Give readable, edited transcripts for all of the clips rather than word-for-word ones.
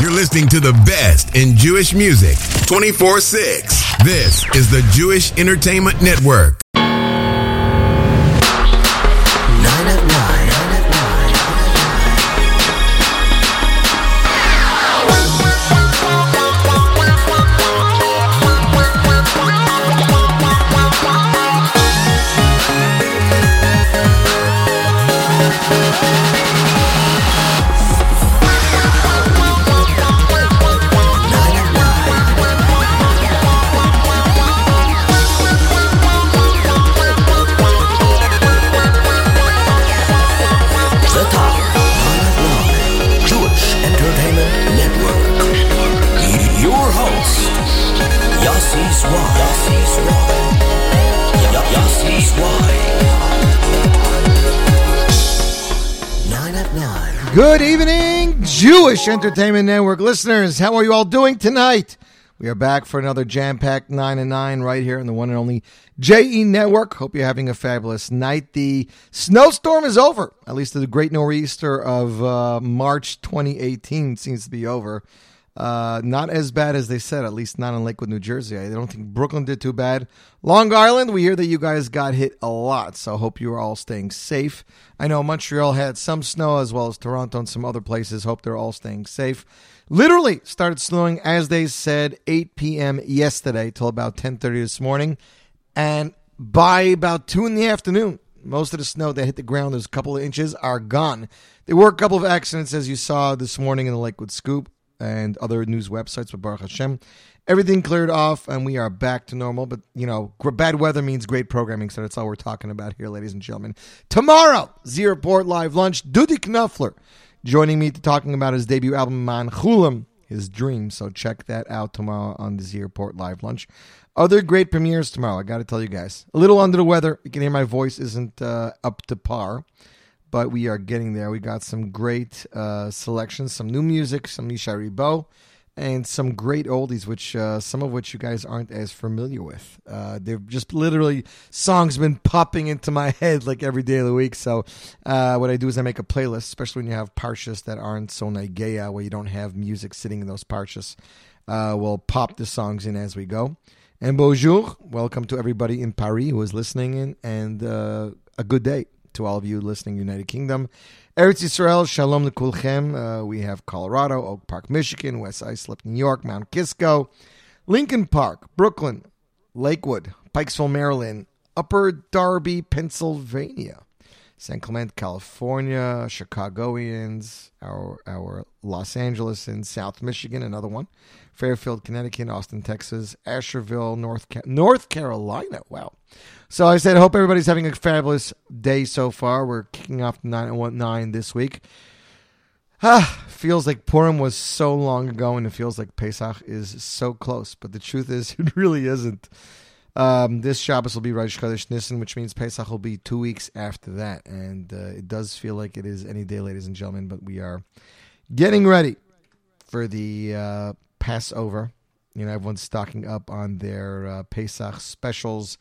You're listening to the best in Jewish music 24/6. This is the Jewish Entertainment Network. 9 at 9. Good evening, Jewish Entertainment Network listeners. How are you all doing tonight? We are back for another jam-packed 9 at 9 right here on the one and only JE Network. Hope you're having a fabulous night. The snowstorm is over. At least the great nor'easter of March 2018 seems to be over. Not as bad as they said, at least not in Lakewood, New Jersey. I don't think Brooklyn did too bad. Long Island, we hear that you guys got hit a lot, so hope you are all staying safe. I know Montreal had some snow as well as Toronto and some other places. Hope they're all staying safe. Literally started snowing, as they said, 8 p.m. yesterday till about 10:30 this morning. And by about 2 in the afternoon, most of the snow that hit the ground, there's a couple of inches, are gone. There were a couple of accidents, as you saw this morning in the Lakewood Scoop and other news websites, but Baruch Hashem, everything cleared off and we are back to normal. But, you know, bad weather means great programming, so that's all we're talking about here, ladies and gentlemen. Tomorrow, Z-Report Live Lunch, Dudi Knuffler joining me to talking about his debut album, Manchulam, his dream. So check that out tomorrow on the Z-Report Live Lunch. Other great premieres tomorrow, I got to tell you guys. A little under the weather. You can hear my voice isn't up to par, but we are getting there. We got some great selections, some new music, some Yishai Ribo, and some great oldies, which some of which you guys aren't as familiar with. They've just literally, songs been popping into my head like every day of the week. So what I do is I make a playlist, especially when you have parshas that aren't so nageya, where you don't have music sitting in those parshas. We'll pop the songs in as we go. And bonjour, welcome to everybody in Paris who is listening in, and a good day to all of you listening, United Kingdom, Eretz Yisrael, Shalom L'Kulchem. We have Colorado, Oak Park, Michigan, West Islip, New York, Mount Kisco, Lincoln Park, Brooklyn, Lakewood, Pikesville, Maryland, Upper Darby, Pennsylvania, San Clemente, California, Chicagoans, our Los Angeles and South Michigan, another one, Fairfield, Connecticut, Austin, Texas, Asheville, North Carolina. Wow. So I said, hope everybody's having a fabulous day so far. We're kicking off 919 this week. Feels like Purim was so long ago, and it feels like Pesach is so close. But the truth is, it really isn't. This Shabbos will be Rosh Chodesh Nisan, which means Pesach will be 2 weeks after that. And it does feel like it is any day, ladies and gentlemen. But we are getting ready for the Passover. You know, everyone's stocking up on their Pesach specials,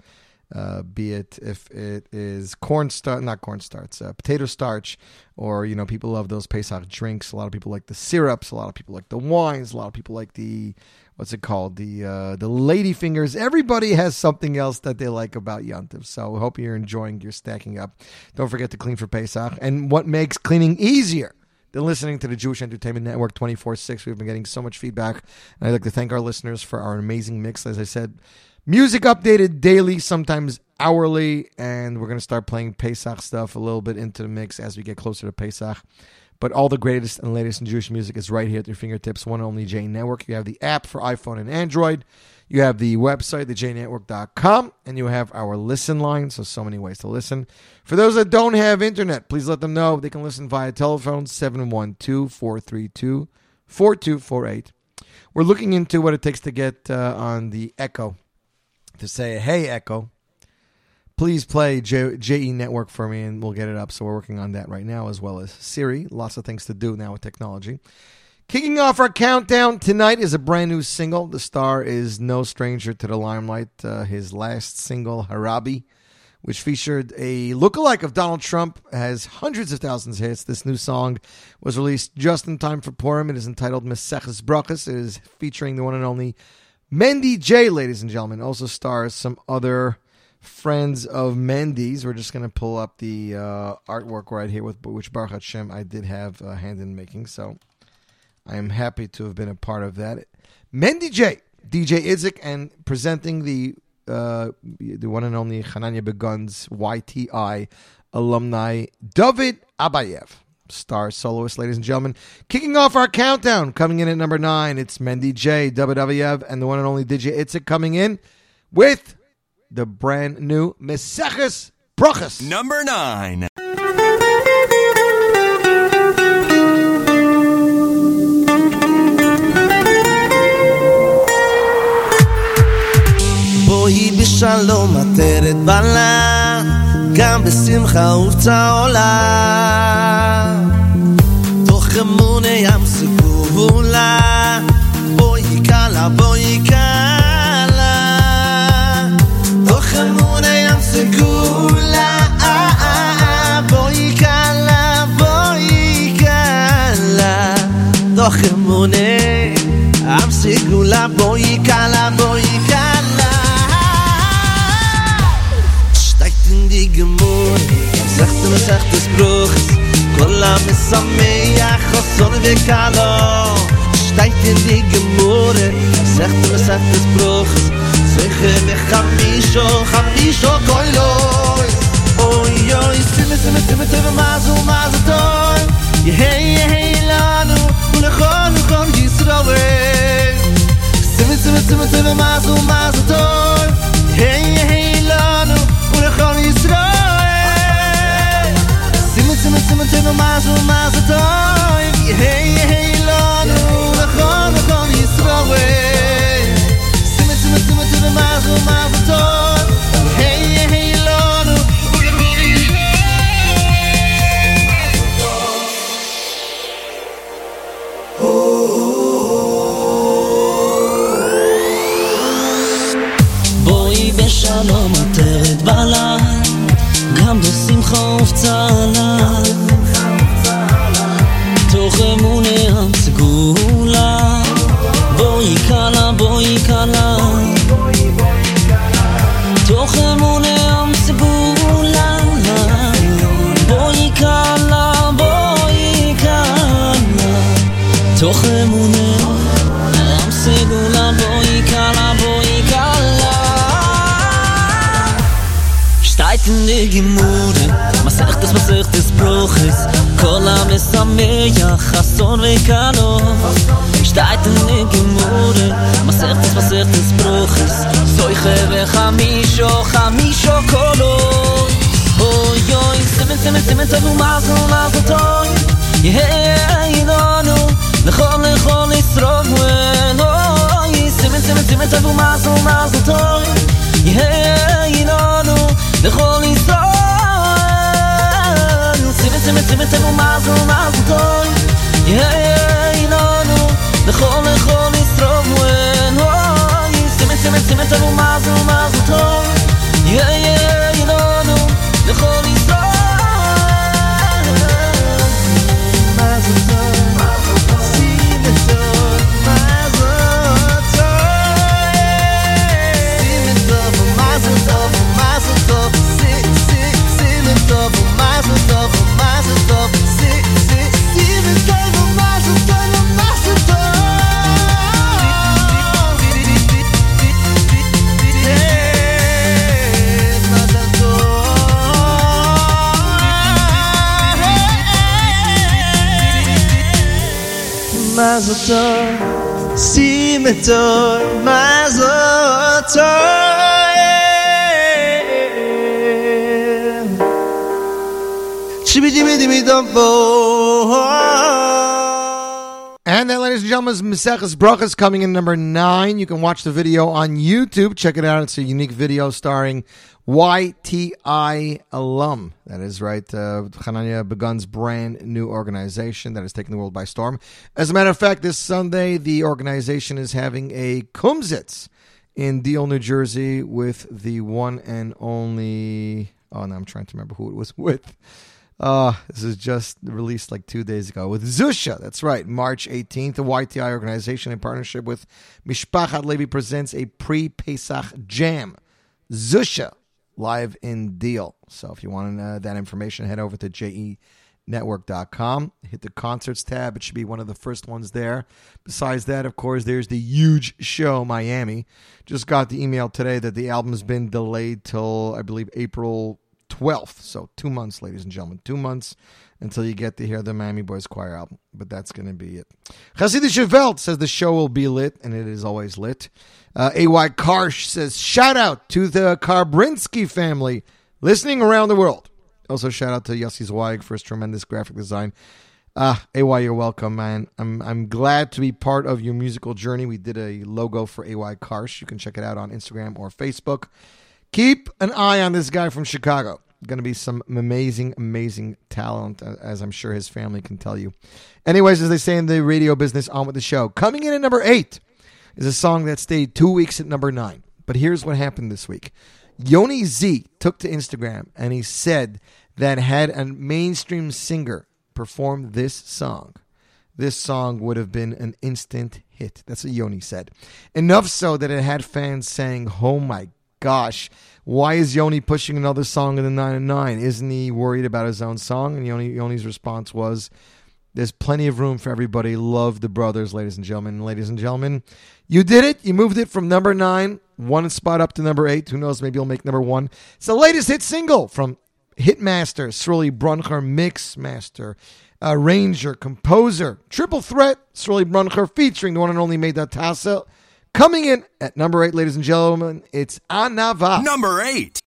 be it if it is potato starch, or, you know, people love those Pesach drinks. A lot of people like the syrups. A lot of people like the wines. A lot of people like the, what's it called? The lady fingers. Everybody has something else that they like about Yontif. So I hope you're enjoying your stacking up. Don't forget to clean for Pesach. And what makes cleaning easier than listening to the Jewish Entertainment Network 24/6. We've been getting so much feedback, and I'd like to thank our listeners for our amazing mix. As I said, music updated daily, sometimes hourly, and we're going to start playing Pesach stuff a little bit into the mix as we get closer to Pesach. But all the greatest and latest in Jewish music is right here at your fingertips, one and only J Network. You have the app for iPhone and Android. You have the website, thejnetwork.com, and you have our listen line, so many ways to listen. For those that don't have internet, please let them know they can listen via telephone, 712-432-4248. We're looking into what it takes to get on the Echo, to say, hey, Echo, please play JE Network for me, and we'll get it up. So we're working on that right now, as well as Siri. Lots of things to do now with technology. Kicking off our countdown tonight is a brand new single. The star is no stranger to the limelight. His last single, Harabi, which featured a lookalike of Donald Trump, has hundreds of thousands of hits. This new song was released just in time for Purim. It is entitled Maseches Brachos. It is featuring the one and only Mendy J, ladies and gentlemen. Also stars some other friends of Mendy's. We're just going to pull up the artwork right here, with which Baruch Hashem I did have a hand in making. So I am happy to have been a part of that. Mendy J, DJ Izik, and presenting the one and only Hananya Begun's YTI alumni, David Abayev, star soloist, ladies and gentlemen. Kicking off our countdown, coming in at number 9, it's Mendy J, David Abayev, and the one and only DJ Izik coming in with the brand new Maseches Brachos. Number 9. בואי בשלום עטרת בעלה, גם בשמחה ובצע עולה, תוך אמונה ים סיפורולה, בואי קלה, בואי קלה, תוך אמונה ים סיפורולה, בואי קלה, בואי קלה, תוך אמונה ים סיפורולה, בואי קלה, בואי קלה. Zachte Maseches Brachos, kol ha-mesameach chasson v'kalo. Steigt in die Gemorre, zachte Maseches Brachos, zeche v'chamisho koilois. Oi, oi, simme, tove, mazel tov. Yehei lanu, ulechon Yisroel. Simme, tove, mazel tov. Yehei lanu, ulechon Yisroel. Simen teva mazel tov, hey lanu lachon Yisrael. Simen teva mazel tov, hey lanu lachon Yisrael. Boi beshalom ateret bala. גם בשמחה ובצהלה, תוך אמונה הסגולה, בואי קלה, בואי קלה, תוך אמונה הסגולה, בואי קלה, בואי קלה, תוך אמונה הסגולה, בואי קלה, בואי קלה. In the Gemurre, Maseches Brachos, kol ha-mesameach chasson v'kalo. Steigt in the Gemurre, Maseches Brachos, zoche v'chamisho kolos. Oy, oy, simen tov u'mazel tov, yehei lanu lechol Yisroel. Oy, simen tov u'mazel tov, yehei lanu לכל ישראל. סימן תבו מזל טוב, יהי לנו לכל ישראל. סימן תבו מזל טוב, יהי לנו לכל ישראל. מזל טוב, סימן טוב, מזל טוב, סימן טוב ומזל טוב. Mazel tov, simen tov, mazel tov. And that, ladies and gentlemen, is Maseches Brachos coming in number 9. You can watch the video on YouTube. Check it out. It's a unique video starring YTI alum. That is right. Hananya Begun's brand new organization that has taken the world by storm. As a matter of fact, this Sunday, the organization is having a kumsitz in Deal, New Jersey with the one and only Oh, now I'm trying to remember who it was with. This is just released like 2 days ago with Zusha. That's right. March 18th, the YTI organization in partnership with Mishpachat Levi presents a pre-Pesach jam. Zusha, live in Deal. So if you want that information, head over to jenetwork.com. Hit the concerts tab. It should be one of the first ones there. Besides that, of course, there's the huge show, Miami. Just got the email today that the album's been delayed till, I believe, April 12th. So 2 months, ladies and gentlemen, 2 months until you get to hear the Miami Boys Choir album. But that's going to be it. Chassidische Welt says the show will be lit, and it is always lit. A.Y. Karsh says, shout out to the Karbrinsky family listening around the world. Also, shout out to Yossi Zweig for his tremendous graphic design. A.Y., you're welcome, man. I'm glad to be part of your musical journey. We did a logo for A.Y. Karsh. You can check it out on Instagram or Facebook. Keep an eye on this guy from Chicago. Going to be some amazing, amazing talent, as I'm sure his family can tell you. Anyways, as they say in the radio business, on with the show. Coming in at number 8 is a song that stayed 2 weeks at number 9. But here's what happened this week. Yoni Z took to Instagram, and he said that had a mainstream singer performed this song would have been an instant hit. That's what Yoni said. Enough so that it had fans saying, oh my God. Gosh, why is Yoni pushing another song in the 9 and 9? Isn't he worried about his own song? And Yoni's response was, there's plenty of room for everybody. Love the brothers, ladies and gentlemen. And ladies and gentlemen, you did it. You moved it from number 9, one spot up to number 8. Who knows, maybe you'll make number 1. It's the latest hit single from hitmaster Sruli Broncher, mixmaster, arranger, composer, triple threat Sruli Broncher, featuring the one and only Meda Tassel. Coming in at number 8, ladies and gentlemen, it's Anava. Number 8.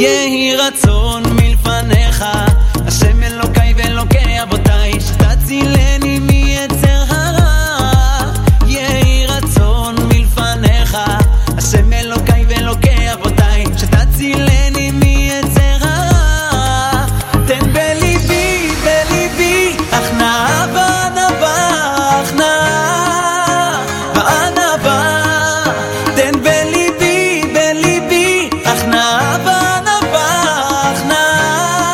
Yehi ratzon milfanecha, Hashem Elokay ve'Elokay avotay, shtatzileni mi'etzer hara. Yehi ratzon milfanecha, Hashem Elokay ve'Elokay avotay, shtatzileni mi'etzer hara. תן בליבי, בליבי, אך נאווה, נאווה, אך נאווה, נאווה. תן בליבי, בליבי, אך נאווה, נאווה, אך נאווה.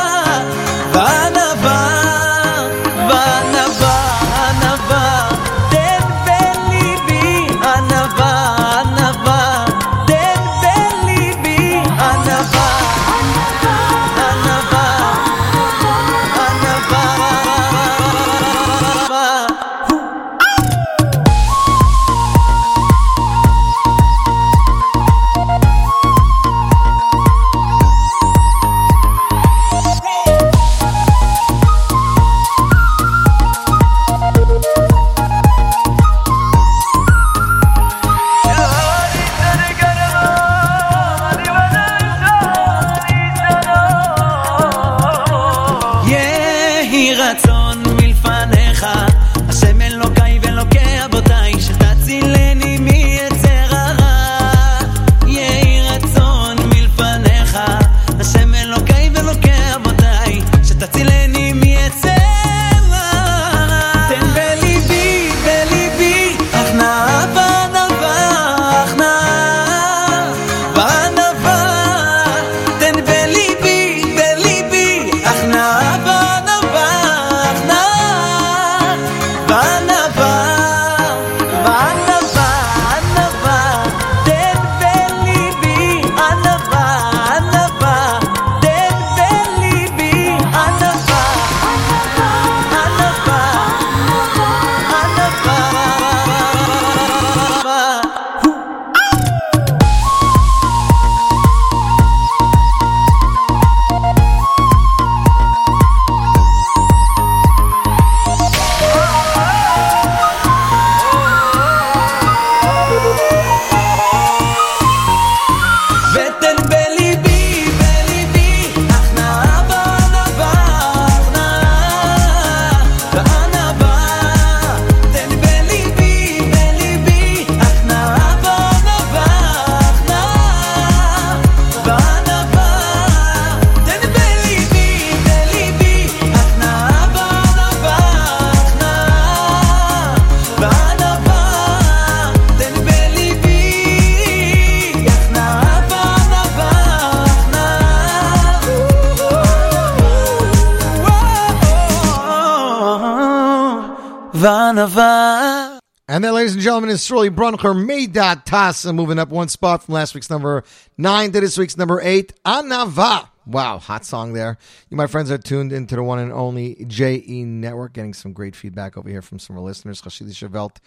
Vanava. And that, ladies and gentlemen, is Sruli Broncher, Meda Tassel, moving up one spot from last week's number 9 to this week's number 8, Anava. Wow, hot song there. You, my friends, are tuned into the one and only JE Network, getting some great feedback over here from some of our listeners. Chashidi Shavelt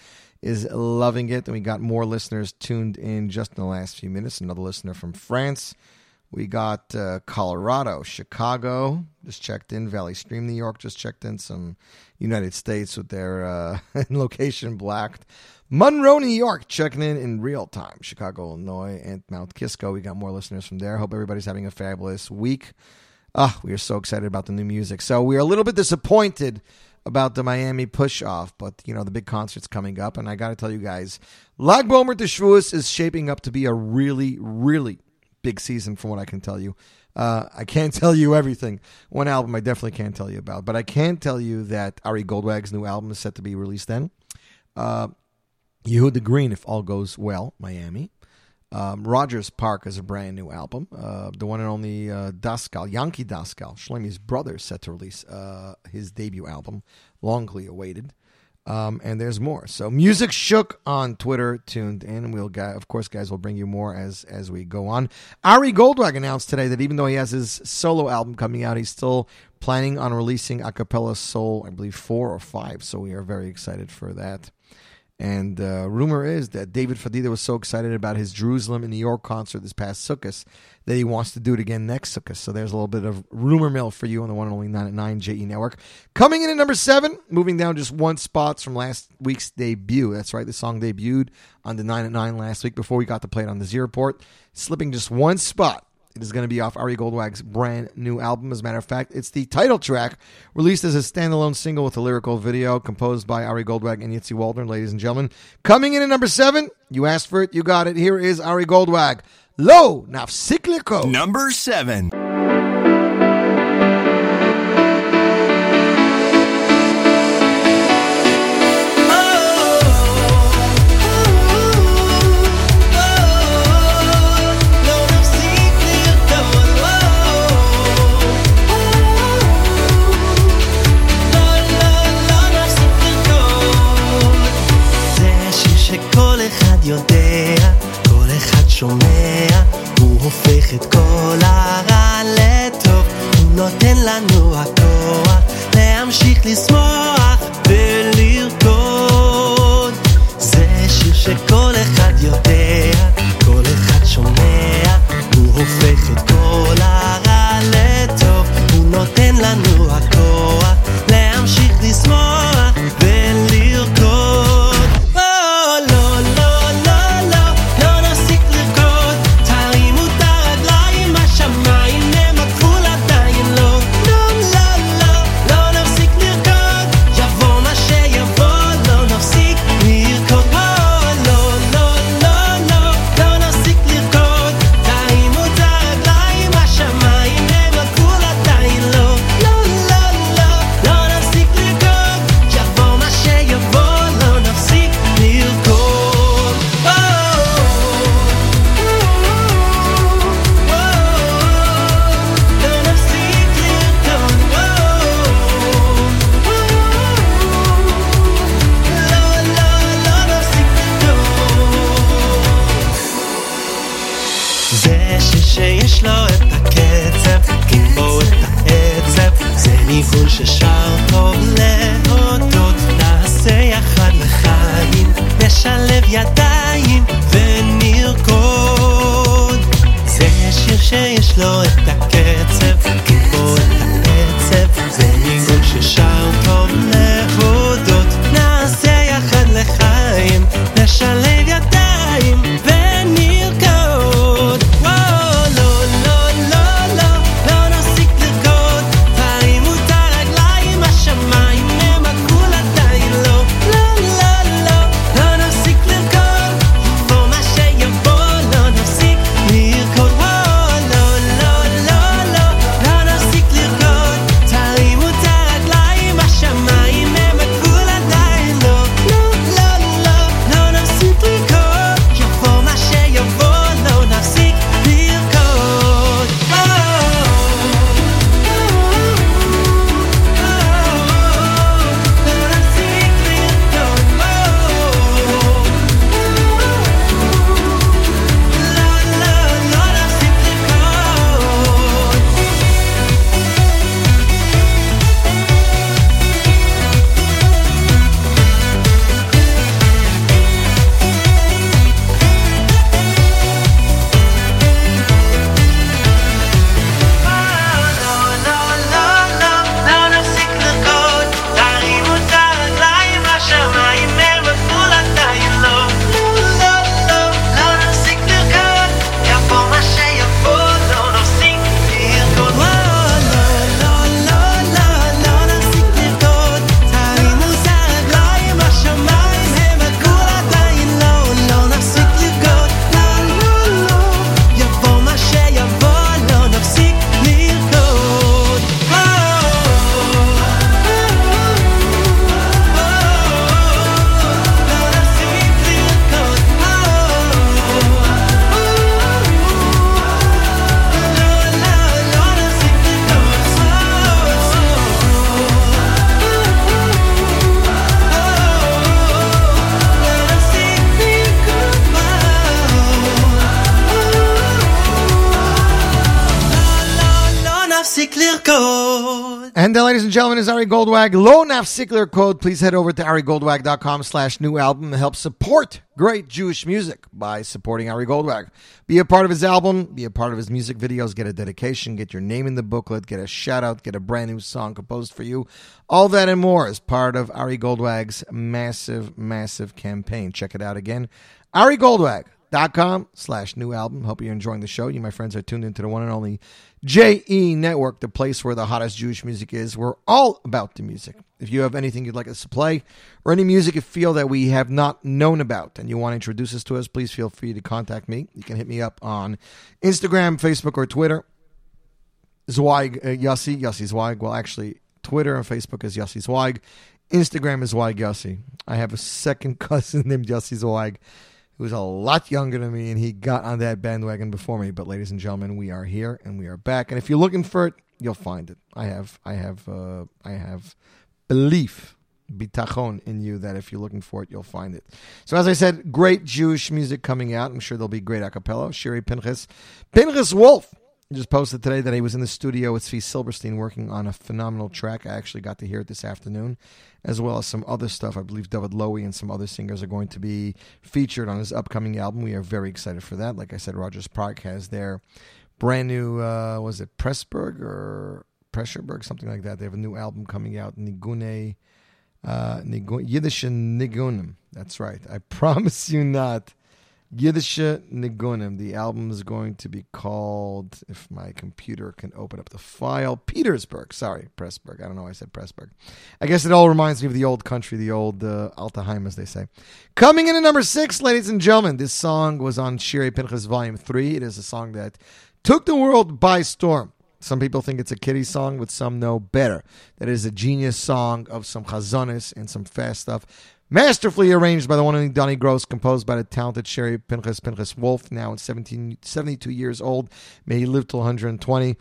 is loving it, and we got more listeners tuned in just in the last few minutes. Another listener from France. We got Colorado, Chicago, just checked in. Valley Stream, New York, just checked in. Some United States with their location blacked. Monroe, New York, checking in real time. Chicago, Illinois, and Mount Kisco. We got more listeners from there. Hope everybody's having a fabulous week. We are so excited about the new music. So we are a little bit disappointed about the Miami push-off, but, you know, the big concert's coming up. And I got to tell you guys, Lag Bomer to Shavuos is shaping up to be a really, really big season from what I can tell you. I can't tell you everything. One album I definitely can't tell you about, but I can tell you that Ari Goldwag's new album is set to be released then. Yehuda Green, if all goes well, Miami. Rogers Park is a brand new album. The one and only Daskal, Yankee Daskal, Shlomi's brother, is set to release his debut album, longly awaited. And there's more. So Music Shook on Twitter, tuned in. And we'll, of course, guys, we'll bring you more as we go on. Ari Goldwag announced today that even though he has his solo album coming out, he's still planning on releasing a cappella soul, I believe 4 or 5. So we are very excited for that. And rumor is that David Fadida was so excited about his Jerusalem and New York concert this past Sukkot that he wants to do it again next Sukkot. So there's a little bit of rumor mill for you on the one and only 9@9 JE Network. Coming in at number 7, moving down just one spot from last week's debut. That's right, the song debuted on the 9@9 last week before we got to play it on the Z-Report. Slipping just one spot. It is going to be off Ari Goldwag's brand new album. As a matter of fact, it's the title track, released as a standalone single with a lyrical video, composed by Ari Goldwag and Yitzi Waldner, ladies and gentlemen. Coming in at number 7, you asked for it, you got it. Here is Ari Goldwag, Lo Nafsik Likro. Number 7. יודע, כל אחד שומע, הוא הופך את כל הרע לטוב, הוא נותן לנו הכוח להמשיך לשמוח ולרקוד. זה שיר שכל אחד יודע, כל אחד שומע, הוא הופך את כל הרע לטוב, הוא נותן לנו הכוח להמשיך לשמוח ולרקוד. ששר טוב להודות, נעשה יחד לחיים, נשלב ידיים ונרקוד. זה שיר שיש לו את הקצב, בו את העצב, זה ניגון ששר טוב להודות, נעשה יחד לחיים, נשלב ידיים ונרקוד. And then, ladies and gentlemen, is Ari Goldwag. Lo Nafsik Lirkod. Please head over to arigoldwag.com/new album and help support great Jewish music by supporting Ari Goldwag. Be a part of his album. Be a part of his music videos. Get a dedication. Get your name in the booklet. Get a shout out. Get a brand new song composed for you. All that and more is part of Ari Goldwag's massive, massive campaign. Check it out again. AriGoldwag.com/new album. Hope you're enjoying the show. You, my friends, are tuned into the one and only JE Network, the place where the hottest Jewish music is. We're all about the music. If you have anything you'd like us to play or any music you feel that we have not known about and you want to introduce us to us, please feel free to contact me. You can hit me up on Instagram, Facebook, or Twitter. Zweig, Yossi Zweig. Well, actually, Twitter and Facebook is Yossi Zweig. Instagram is Zweig Yossi. I have a second cousin named Yossi Zweig, who's a lot younger than me, and he got on that bandwagon before me. But, ladies and gentlemen, we are here and we are back. And if you're looking for it, you'll find it. I have belief, bitachon, in you that if you're looking for it, you'll find it. So, as I said, great Jewish music coming out. I'm sure there'll be great a cappella. Shiri Pinchas Wolf just posted today that he was in the studio with Tzvi Silberstein working on a phenomenal track. I actually got to hear it this afternoon, as well as some other stuff. I believe David Lowy and some other singers are going to be featured on his upcoming album. We are very excited for that. Like I said, Rogers Park has their brand new, was it Pressburg or Pressurberg, something like that. They have a new album coming out, Nigune, Yiddish Nigunim. That's right. I promise you not. Yiddish Nigunim. The album is going to be called, if my computer can open up the file, Petersburg. Sorry, Pressburg. I don't know why I said Pressburg. I guess it all reminds me of the old country, the old Altaheim, as they say. Coming in at number 6, ladies and gentlemen, this song was on Shiri Pinchas Volume 3. It is a song that took the world by storm. Some people think it's a kiddie song, but some know better. That is a genius song of some chazonis and some fast stuff. Masterfully arranged by the one and only Donnie Gross, composed by the talented Shiri Pinchas Wolf, now at 72 years old. May he live till 120.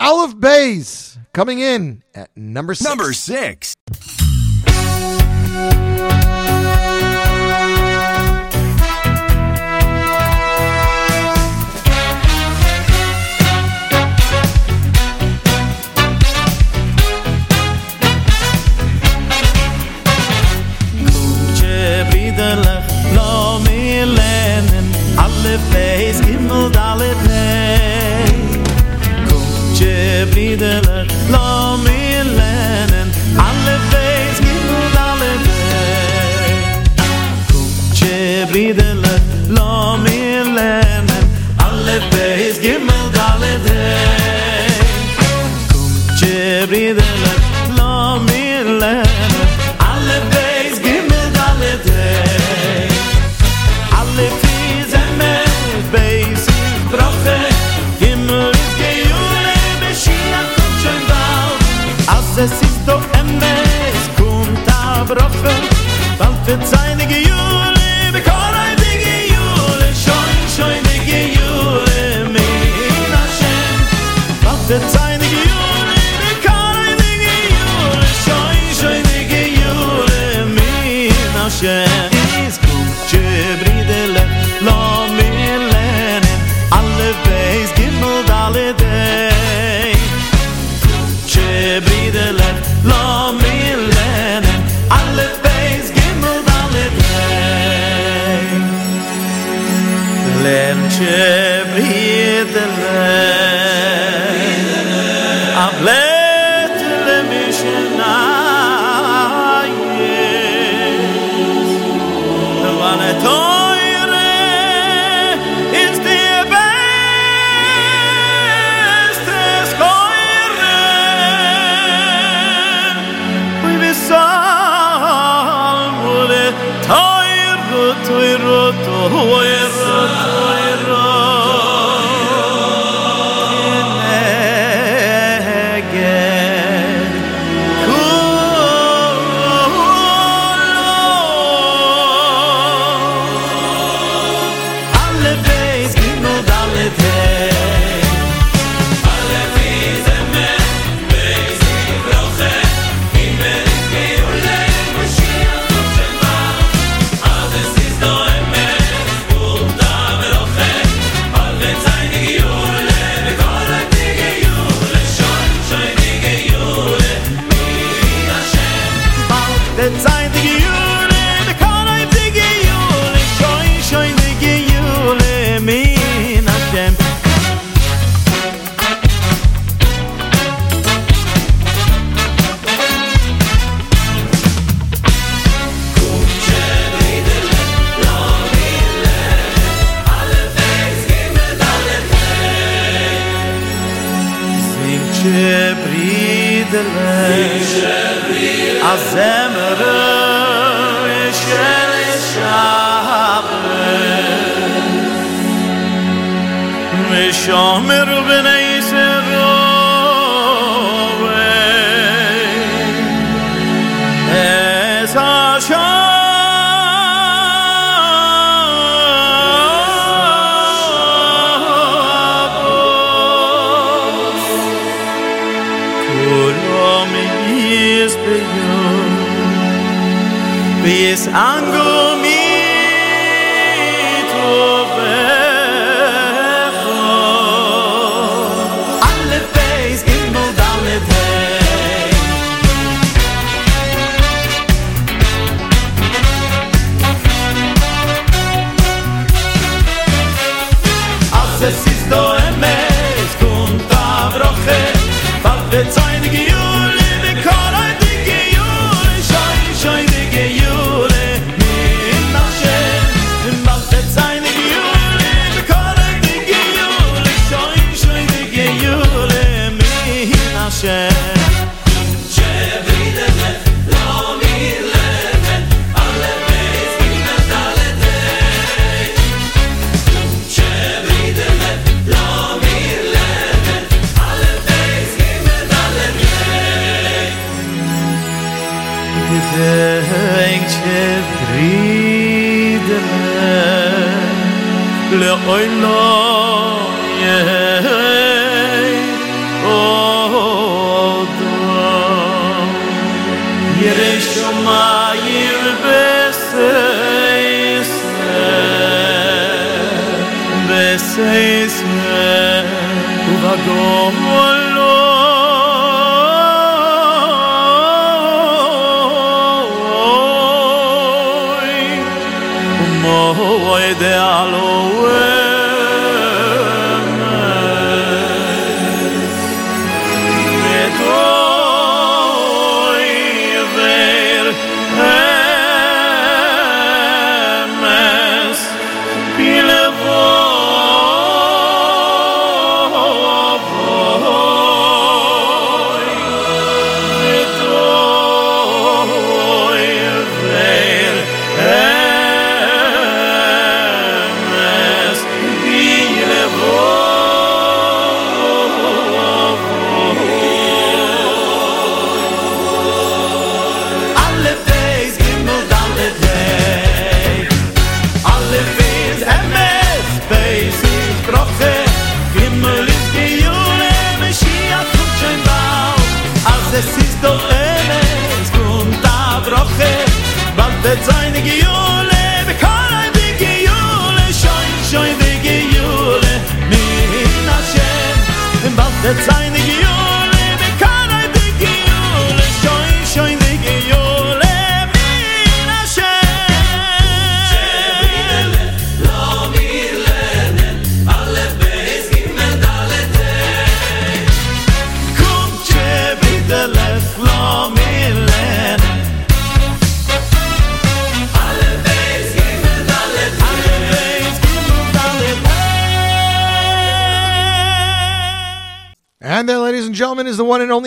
Aleph Beis, coming in at number 6. Number 6. Lo mir lernen alle Beis Gimel Dalet Hey Kumche Briderler Lo mir lernen alle Beis Gimel Dalet Hey Kumche Briderler Lo mir lernen alle Beis Gimel Dalet Hey Kumche Briderler Lo mir lernen alle Beis Gimel Dalet Hey Es ist doch MS, kommt aber offen, weil für seinige Jule, bekorreitige Jule, scheinige Jule, mein Hashem. Weil für seinige Jule, bekorreitige Jule, scheinige Jule, mein Hashem. Es kommt, Schöbridele, lass mir lernen, alle Weis, Gimmel, alle Dei. Briderler, lass mir lernen, alle Beis, Gimmel, alle Beis. Lern, che Briderler, ab Lettele Mishnayes, wann teure ist dir bestes Gold. Toy roto, toy roto, toy roto.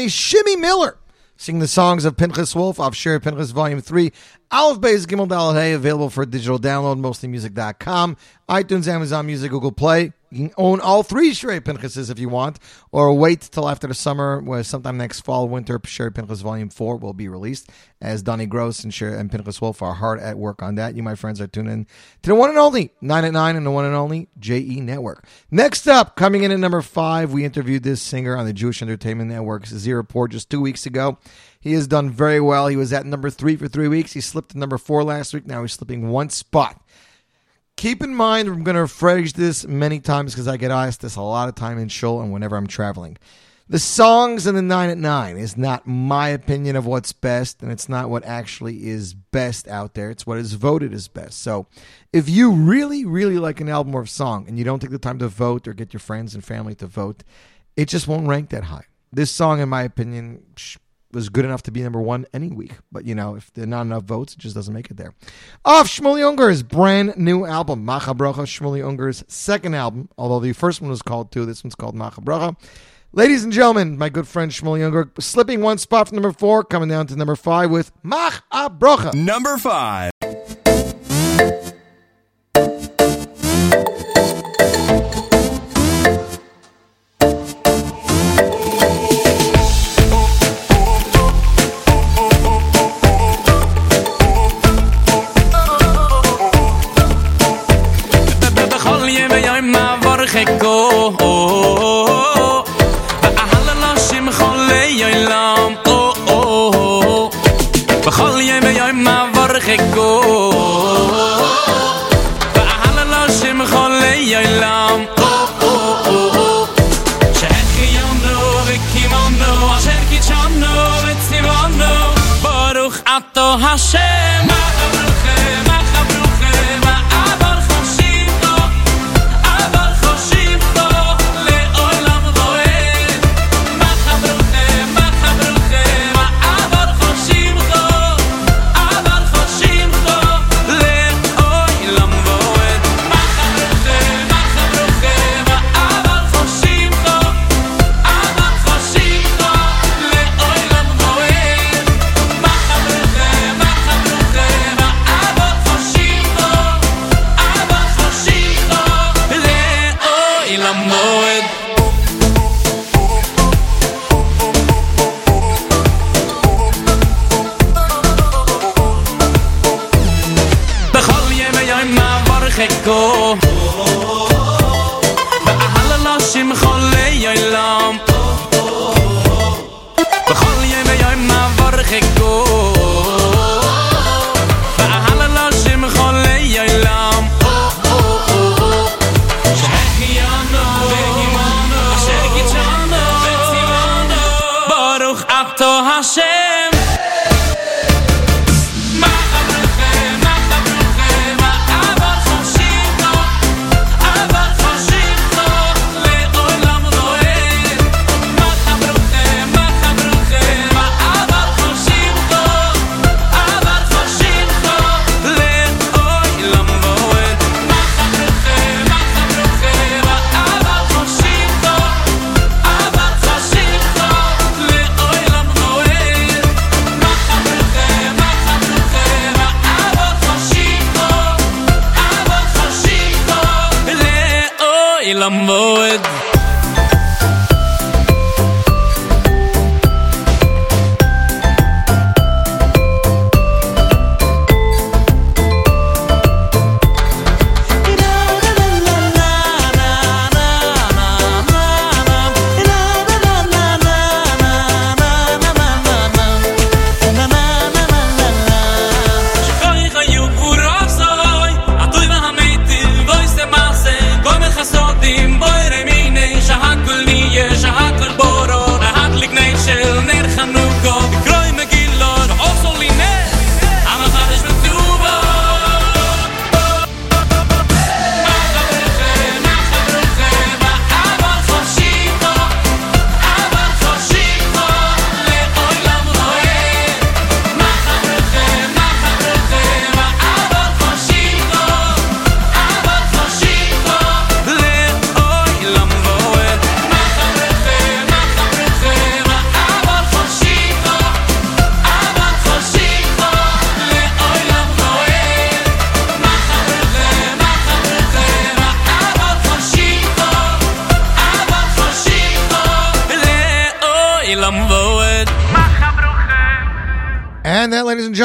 Shimi Miller singing the songs of Pinchas Wolf off Shiri Pinchas Volume 3, Aleph Beis Gimel Daled Hey, available for digital download, mostlymusic.com, iTunes, Amazon Music, Google Play. You can own all three Shiri Pinchases if you want, or wait till after the summer, where sometime next fall, winter, Shiri Pinchas Volume 4 will be released, as Donnie Gross and Pinchas Wolf are hard at work on that. You, my friends, are tuning in to the one and only 9@9 and the one and only JE Network. Next up, coming in at number 5, we interviewed this singer on the Jewish Entertainment Network's Z-Report just 2 weeks ago. He has done very well. He was at number 3 for 3 weeks. He slipped to number 4 last week. Now he's slipping one spot. Keep in mind, I'm going to phrase this many times because I get asked this a lot of time in shul and whenever I'm traveling. The songs in the 9@9 is not my opinion of what's best, and it's not what actually is best out there. It's what is voted as best. So if you really, really like an album or a song and you don't take the time to vote or get your friends and family to vote, it just won't rank that high. This song, in my opinion, was good enough to be number 1 any week. But, you know, if there are not enough votes, it just doesn't make it there. Off Shmuel Unger's brand new album, Maseches Brachos, Shmuel Unger's second album, although the first one was called 2, this one's called Maseches Brachos. Ladies and gentlemen, my good friend Shmuel Unger, slipping one spot from number 4, coming down to number 5 with Mach Abrocha. Number 5.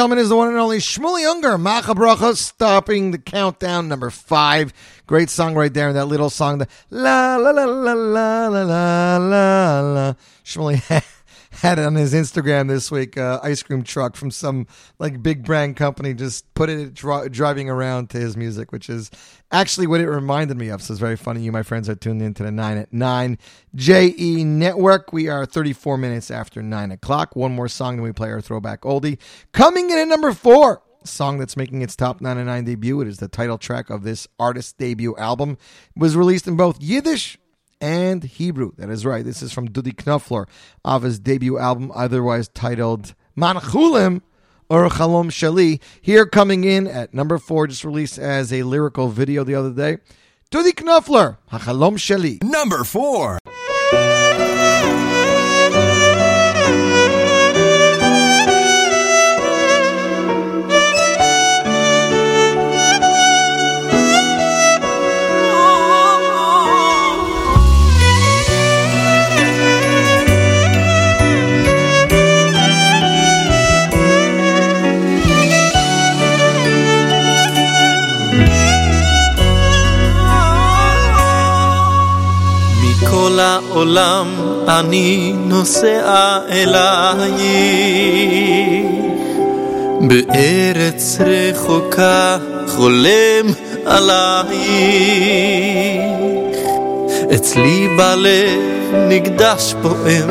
Is the one and only Shmuel Unger, Maseches Brachos, stopping the countdown, number 5. Great song right there, and that little song, the la la la la la la la la. Shmuel had it on his Instagram this week, ice cream truck from some like big brand company, just put it driving around to his music, which is actually what it reminded me of. So it's very funny. You, my friends, are tuned in to the 9 at 9 JE Network. We are 34 minutes after 9 o'clock. One more song, then we play our throwback oldie. Coming in at number 4, a song that's making its top 9 at 9 debut. It is the title track of this artist's debut album. It was released in both Yiddish and Hebrew. That is right. This is from Dudi Knuffler of his debut album, otherwise titled Manchulim or Chalom Shali. Here, coming in at number 4, just released as a lyrical video the other day, Dudi Knuffler, Hachalom Shali. Number 4. עולם אני נוסע אלייך בארץ רחוקה חולם עלייך אצלי בלב נקדש פועם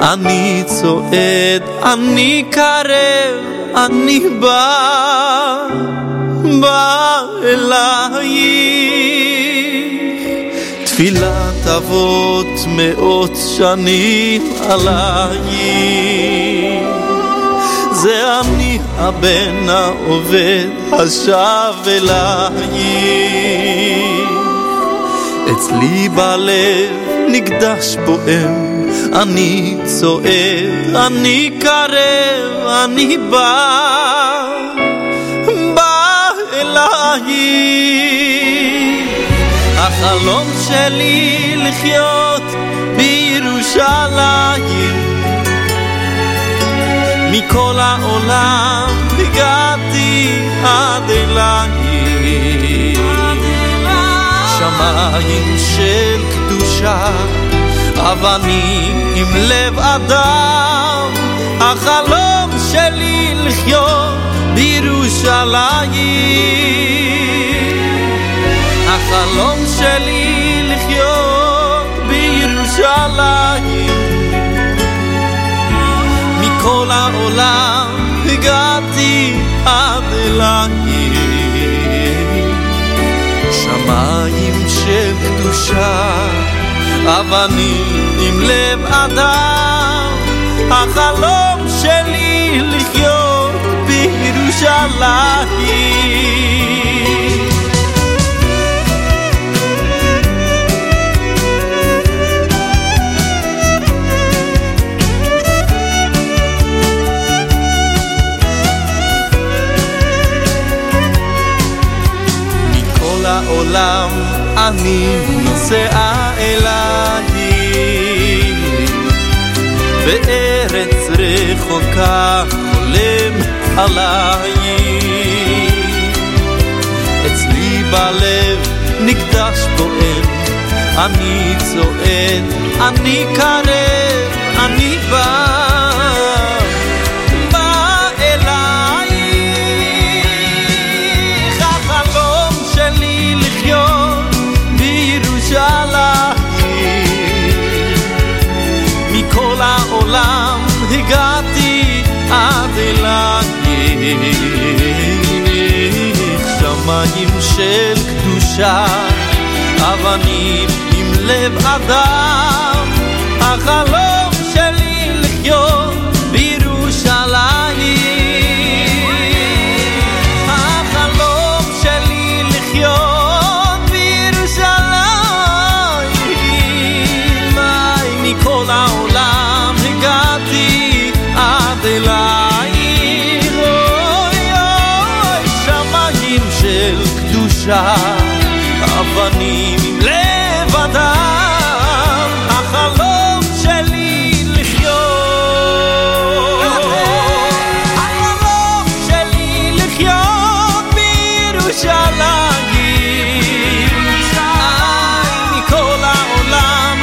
אני צועד אני קרב אני בא אלייך תפילה תבות מאות שנים עליי זה אני הבן העובד השב אליי אצלי בלב נקדש בועם אני צועד, אני קרב, אני בא אליי החלום שלי לחיות בירושלים מכל העולם הגעתי עד אליי שמיים של קדושה אבני עם לב אדם החלום שלי לחיות בירושלים החלום שלי לחיות בירושלים מכל העולם הגעתי עד אליי שמיים של קדושה אבנים עם לב אדם החלום שלי לחיות בירושלים העולם אני נוסע אליי בארץ רחוקה חולם עליי אצלי בלב נקדש בועם אני צועד, אני קרב, אני בא אליי החלום שלי מכל העולם הגעתי עד אלייך שמיים של קדושה אבנים עם לב אדם החלום שלי לחיות בירושלים אבנים עם לב אדם החלום שלי לחיות החלום שלי לחיות בירושלים מכל העולם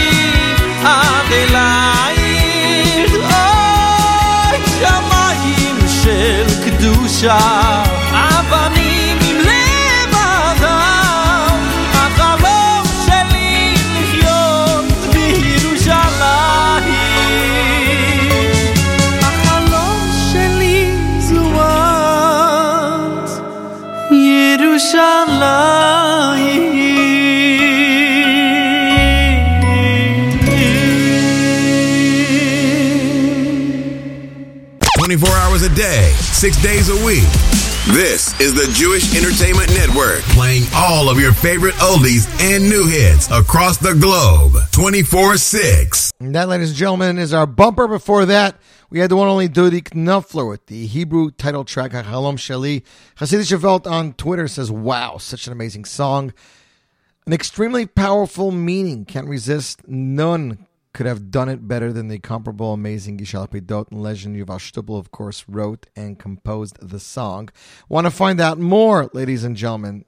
הגעתי עד אלייך שמיים של קדושה 24 hours a day, 6 days a week. This is the Jewish Entertainment Network, playing all of your favorite oldies and new hits across the globe, 24/6. And that, ladies and gentlemen, is our bumper. Before that, we had the one only Dudi Knuffler with the Hebrew title track, Halom Sheli. Hasidic Shavelt on Twitter says, wow, such an amazing song. An extremely powerful meaning. Can't resist. None could have done it better than the comparable amazing Gishal Pedot and legend Yuva Shtubel, of course, wrote and composed the song. Want to find out more, ladies and gentlemen?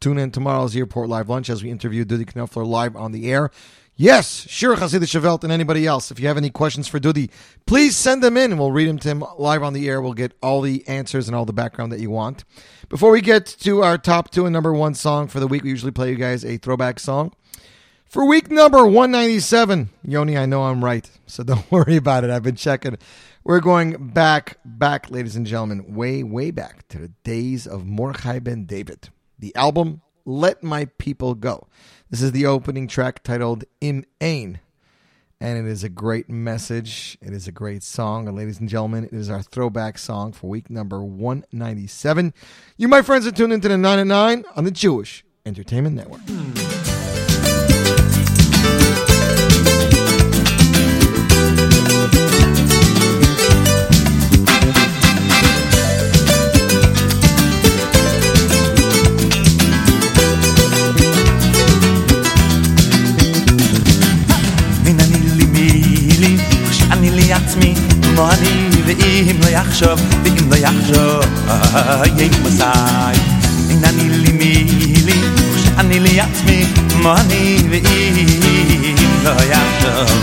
Tune in tomorrow's Airport Live Lunch as we interview Dudi Knuffler live on the air. Yes, sure, Hasidic Shavelt and anybody else. If you have any questions for Dudi, please send them in and we'll read them to him live on the air. We'll get all the answers and all the background that you want. Before we get to our top two and number one song for the week, we usually play you guys a throwback song. For week number 197, Yoni, I know I'm right, so don't worry about it. I've been checking. We're going back, ladies and gentlemen, way back to the days of Mordechai Ben David. The album, Let My People Go. This is the opening track titled Im Ein, and it is a great message. It is a great song, and ladies and gentlemen, it is our throwback song for week number 197. You, my friends, are tuned into the 9@9 on the Jewish Entertainment Network. Mo ani ve'im lo yachshov, ve'im lo yachshov, yei mosai. Inani li mili, ani li yatzmi. Mo ani ve'im lo yachshov,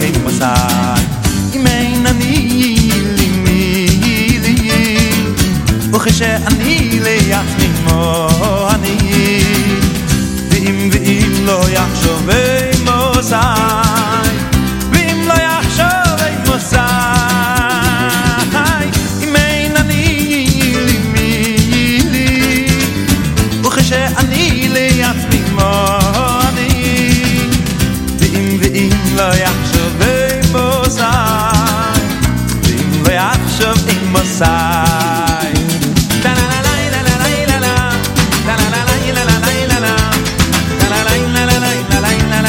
yei mosai. Imei nani li mili, u'cheshe ani li yatzmi. Mo ani ve'im ve'im lo yachshov, yei mosai. Ve'im lo yachshov. Sai imein ani li mili ukhsha ani li yasmi mani din la yachshav mosai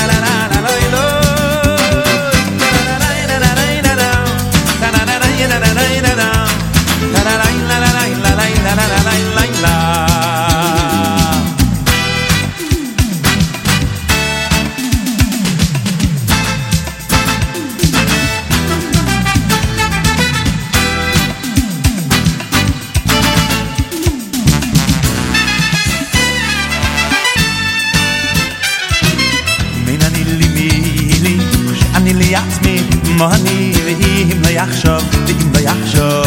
din la yachshav mosai la la la la la la la la la la la la la la la la la la la la. Money him la yachshov, him la yachshov,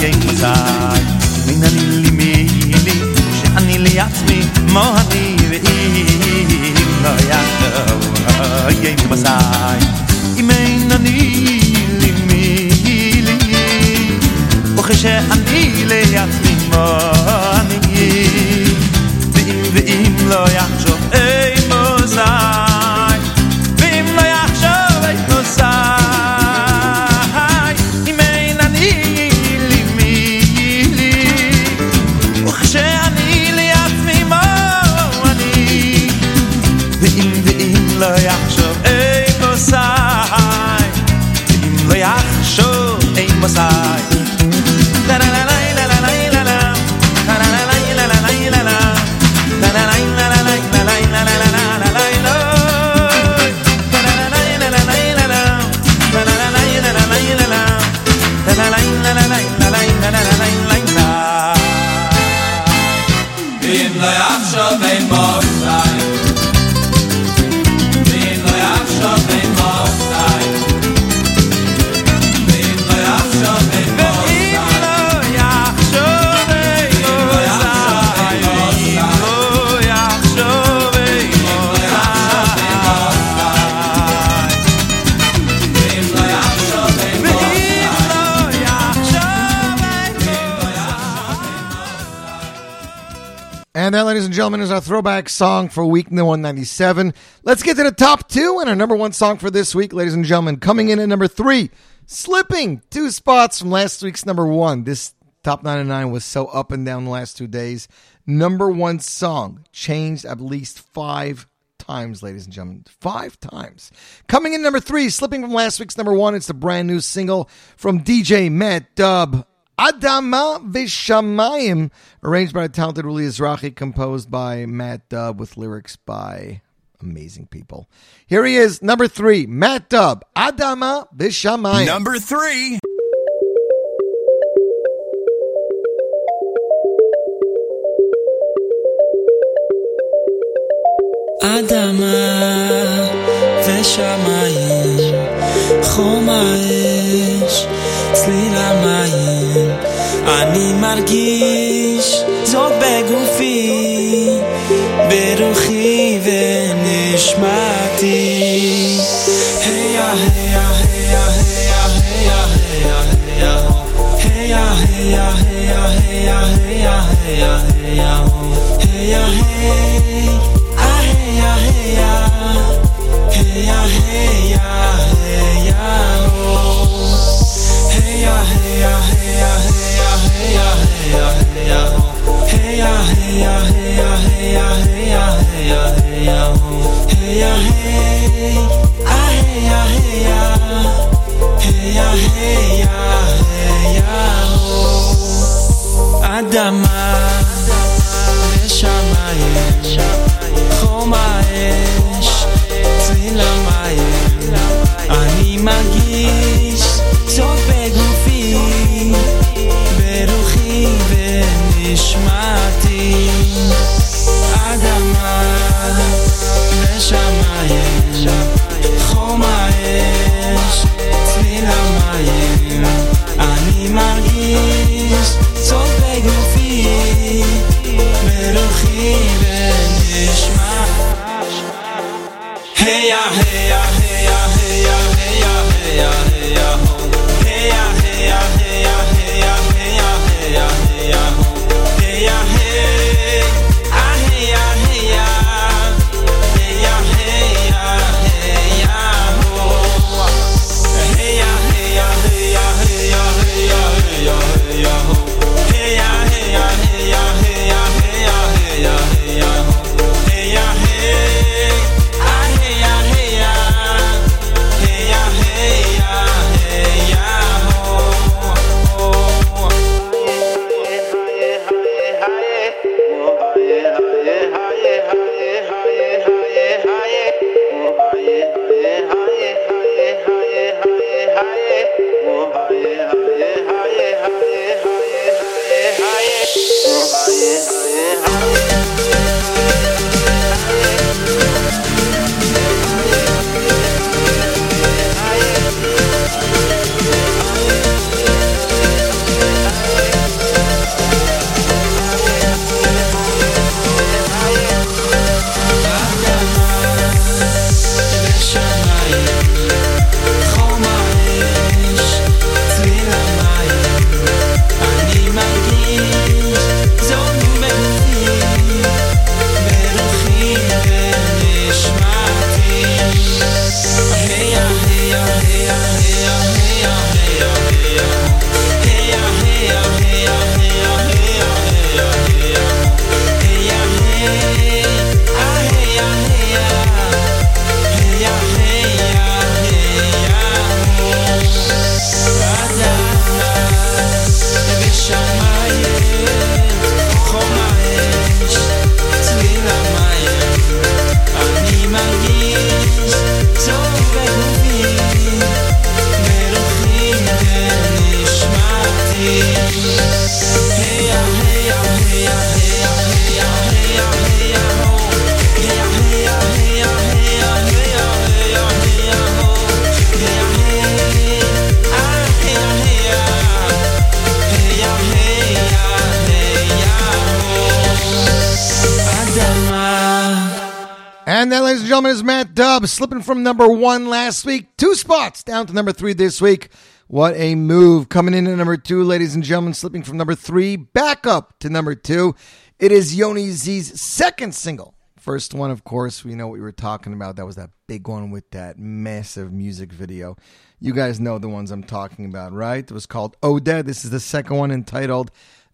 yei mazai. Min ani li mili, she ani li yatzmi. Money him la yachshov, yei mazai. Min ani li mili, she ani li yatzmi. Money him la yachshov, yei mazai. And that, ladies and gentlemen, is our throwback song for week 197. Let's get to the top two and our number one song for this week, ladies and gentlemen. Coming in at number three, slipping 2 spots from last week's number one. This Top 9@9 was so up and down the last 2 days. Number one song changed at least 5 times, ladies and gentlemen. 5 times. Coming in number 3, slipping from last week's number 1, it's the brand new single from DJ Matt Dub, Adama Vishamayim, arranged by the talented Ruli Izrahi, composed by Matt Dub with lyrics by amazing people. Here he is, number 3, Matt Dub, Adama Vishamayim. Number 3. Adama ושמיים, חום האש, צליל המים, אני מרגיש זאת בגופי, ברוחי ונשמתי. Hey ya, hey ya, hey ya, hey ya, hey ya, hey ya, hey ya, hey ya, hey ya, hey ya, hey ya, hey ya, hey ya, hey. Hey ya, hey ya, hey ya, hey ya, oh. Hey ya, hey ya, hey ya, hey ya, hey ya, hey ya, hey ya, oh. Hey ya, hey ya, hey ya, hey ya, hey ya, hey ya, hey ya, oh. Hey ya, hey, ah, hey ya, hey ya, hey ya, hey ya, hey ya, oh. Adama, Shamayim. חום האש, צליל המים, אני מרגיש זאת בגופי, ברוחי ונשמתי. אדמה ושמיים, חום האש, צליל המים, אני מרגיש זאת בגופי, ברוחי ונשמתי. Hey ya, hey ya, hey ya, hey ya, hey ya, hey ya, hey ya, hey ya, hey ya, hey ya, hey ya, hey ya, hey ya, hey ya, hey ya, hey, ah hey ya, hey ya, hey ya, hey ya, hey ya, hey ya, hey ya, hey ya, hey ya, hey ya, hey ya, hey ya, hey ya, hey ya, hey ya, hey ya, hey ya, hey ya, hey ya. Slipping from number 1 last week, 2 spots down to number 3 this week. What a move. Coming in at number 2, ladies and gentlemen, slipping from number 3 back up to number 2. It is Yoni Z's second single First one, of course, we know what we were talking about. That was that big one with that massive music video. You guys know the ones I'm talking about, right? It was called Odeh. This is the second one, entitled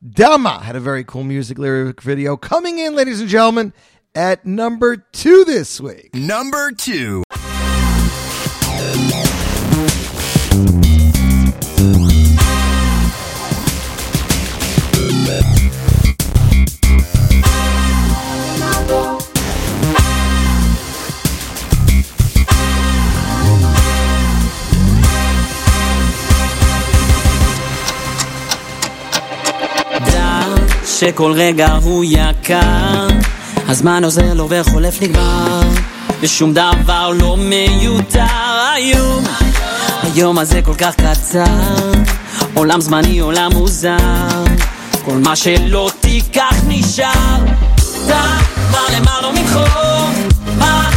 Dama. Had a very cool music lyric video. Coming in, ladies and gentlemen, at number 2 this week. Number 2. שכל רגע הוא יקר הזמן עוזר לו וחולף נגמר ושום דבר לא מיותר היום היום הזה כל כך קצר עולם זמני עולם מוזר כל מה שלא תיקח נשאר דה מה למה לא מלחור מה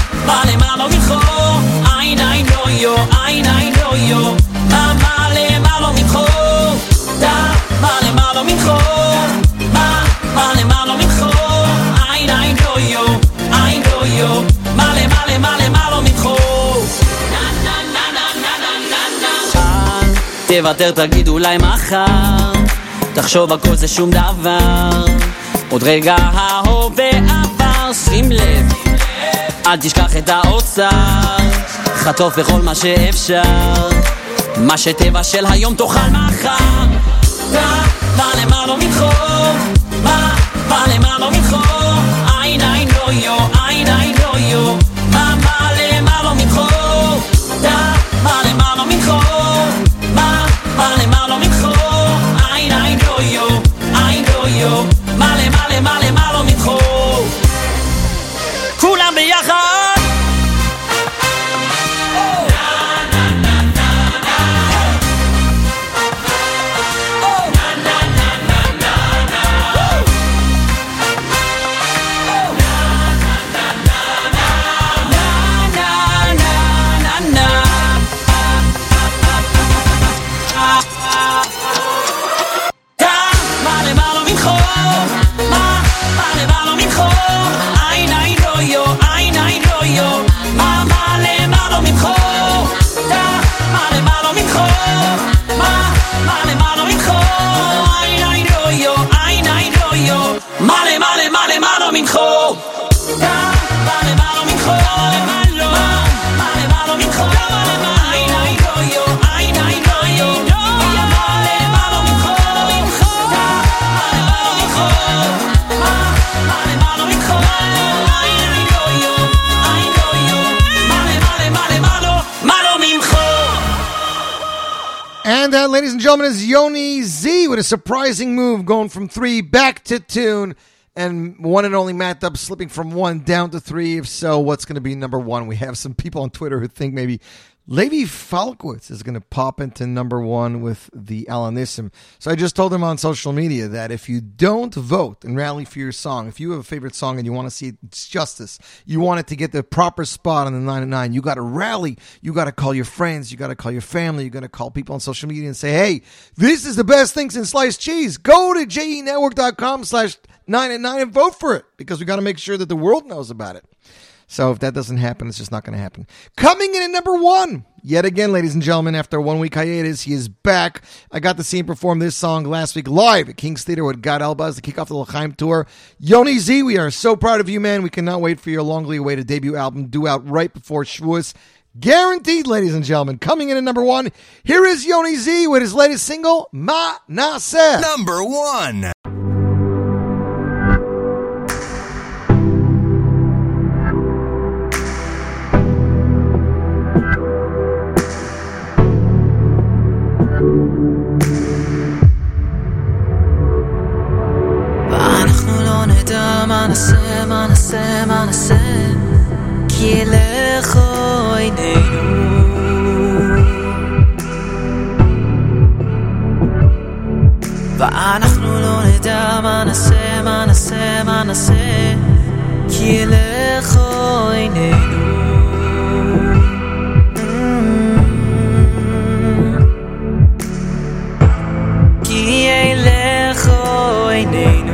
למה לא מלחור אין אין לא יו אין אין לא יו מה למה לא מלחור דה מה למה לא מלחור Male malo mitcho, ein ein doyo, ein doyo. Male male male malo mitcho. Na na na na na na na. תוותר תגיד אולי מחר. תחשוב הכל זה שום דבר. עוד רגע ההווה עבר. שים לב, אל תשכח את האוצר. חטוף בכל מה שאפשר. מה שטבע של היום תאכל מחר. Male malo mitcho. Male malo mitcho, ein ein loyo, ein ein loyo. Male malo mitcho, da male malo mitcho, male malo mitcho, ein ein loyo, ein loyo. Male male male malo mitcho. Kulam biyachad. Ladies and gentlemen, is Yoni Z with a surprising move, going from 3 back to tune, and one and only Matt Dub slipping from 1 down to 3. If so, what's going to be number 1? We have some people on Twitter who think maybe Levi Falkowitz is going to pop into number 1 with the Alanism. So I just told him on social media that if you don't vote and rally for your song, if you have a favorite song and you want to see its justice, you want it to get the proper spot on the 9@9, you got to rally, you got to call your friends, you got to call your family, you got to call people on social media and say, hey, this is the best thing since sliced cheese. Go to jenetwork.com/9@9 and vote for it, because we got to make sure that the world knows about it. So if that doesn't happen, it's just not going to happen. Coming in at number 1, yet again, ladies and gentlemen, after 1 week hiatus, he is back. I got to see him perform this song last week live at King's Theater with Gad Elba as the kickoff of the L'chaim tour. Yoni Z, we are so proud of you, man. We cannot wait for your longly awaited debut album due out right before Shavuos. Guaranteed, ladies and gentlemen. Coming in at number 1, here is Yoni Z with his latest single, Ma'aseh. Number 1. מנסה כי אלך עינינו ואנחנו לא נדע מנסה כי אלך עינינו כי אלך עינינו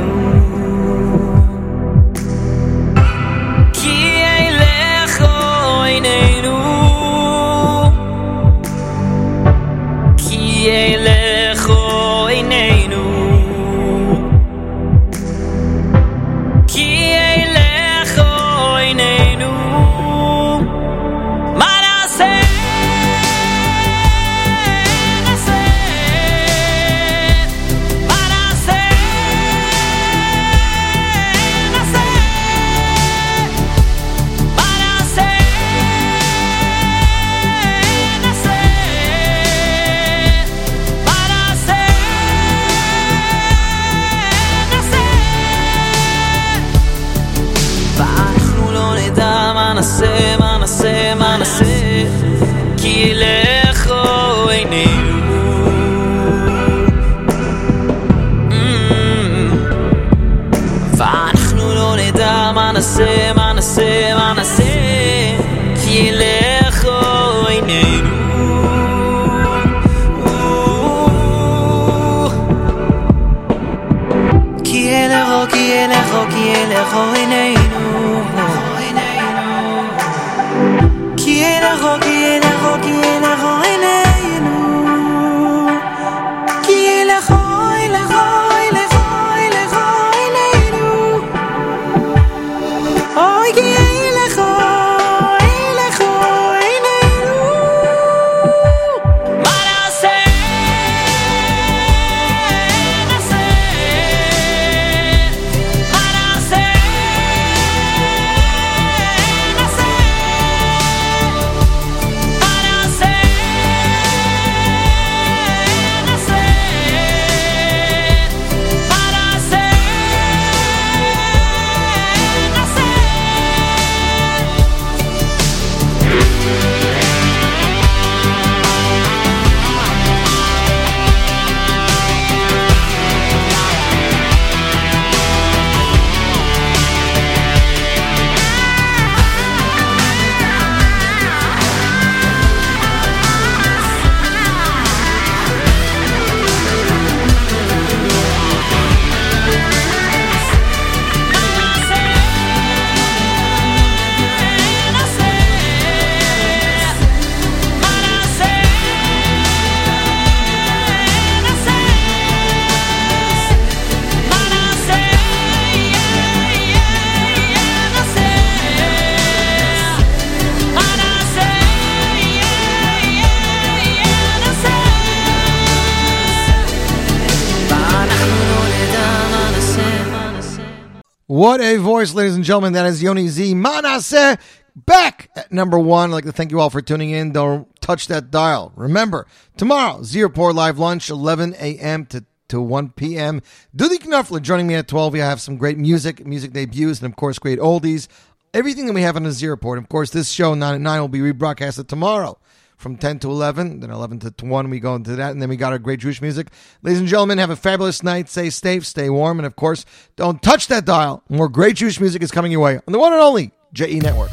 What a voice, ladies and gentlemen. That is Yoni Z. Manaseh back at number one. I'd like to thank you all for tuning in. Don't touch that dial. Remember, tomorrow, Zero Pour Live Lunch, 11 a.m. to 1 p.m. Dudi Knuffler joining me at 12. We have some great music debuts, and, of course, great oldies. Everything that we have on the Zero Pour. And, of course, this show, 9 at 9, will be rebroadcasted tomorrow from 10 to 11. Then 11 to 1, we go into that. And then we got our great Jewish music. Ladies and gentlemen, have a fabulous night. Stay safe, stay warm. And of course, don't touch that dial. More great Jewish music is coming your way on the one and only JE Network.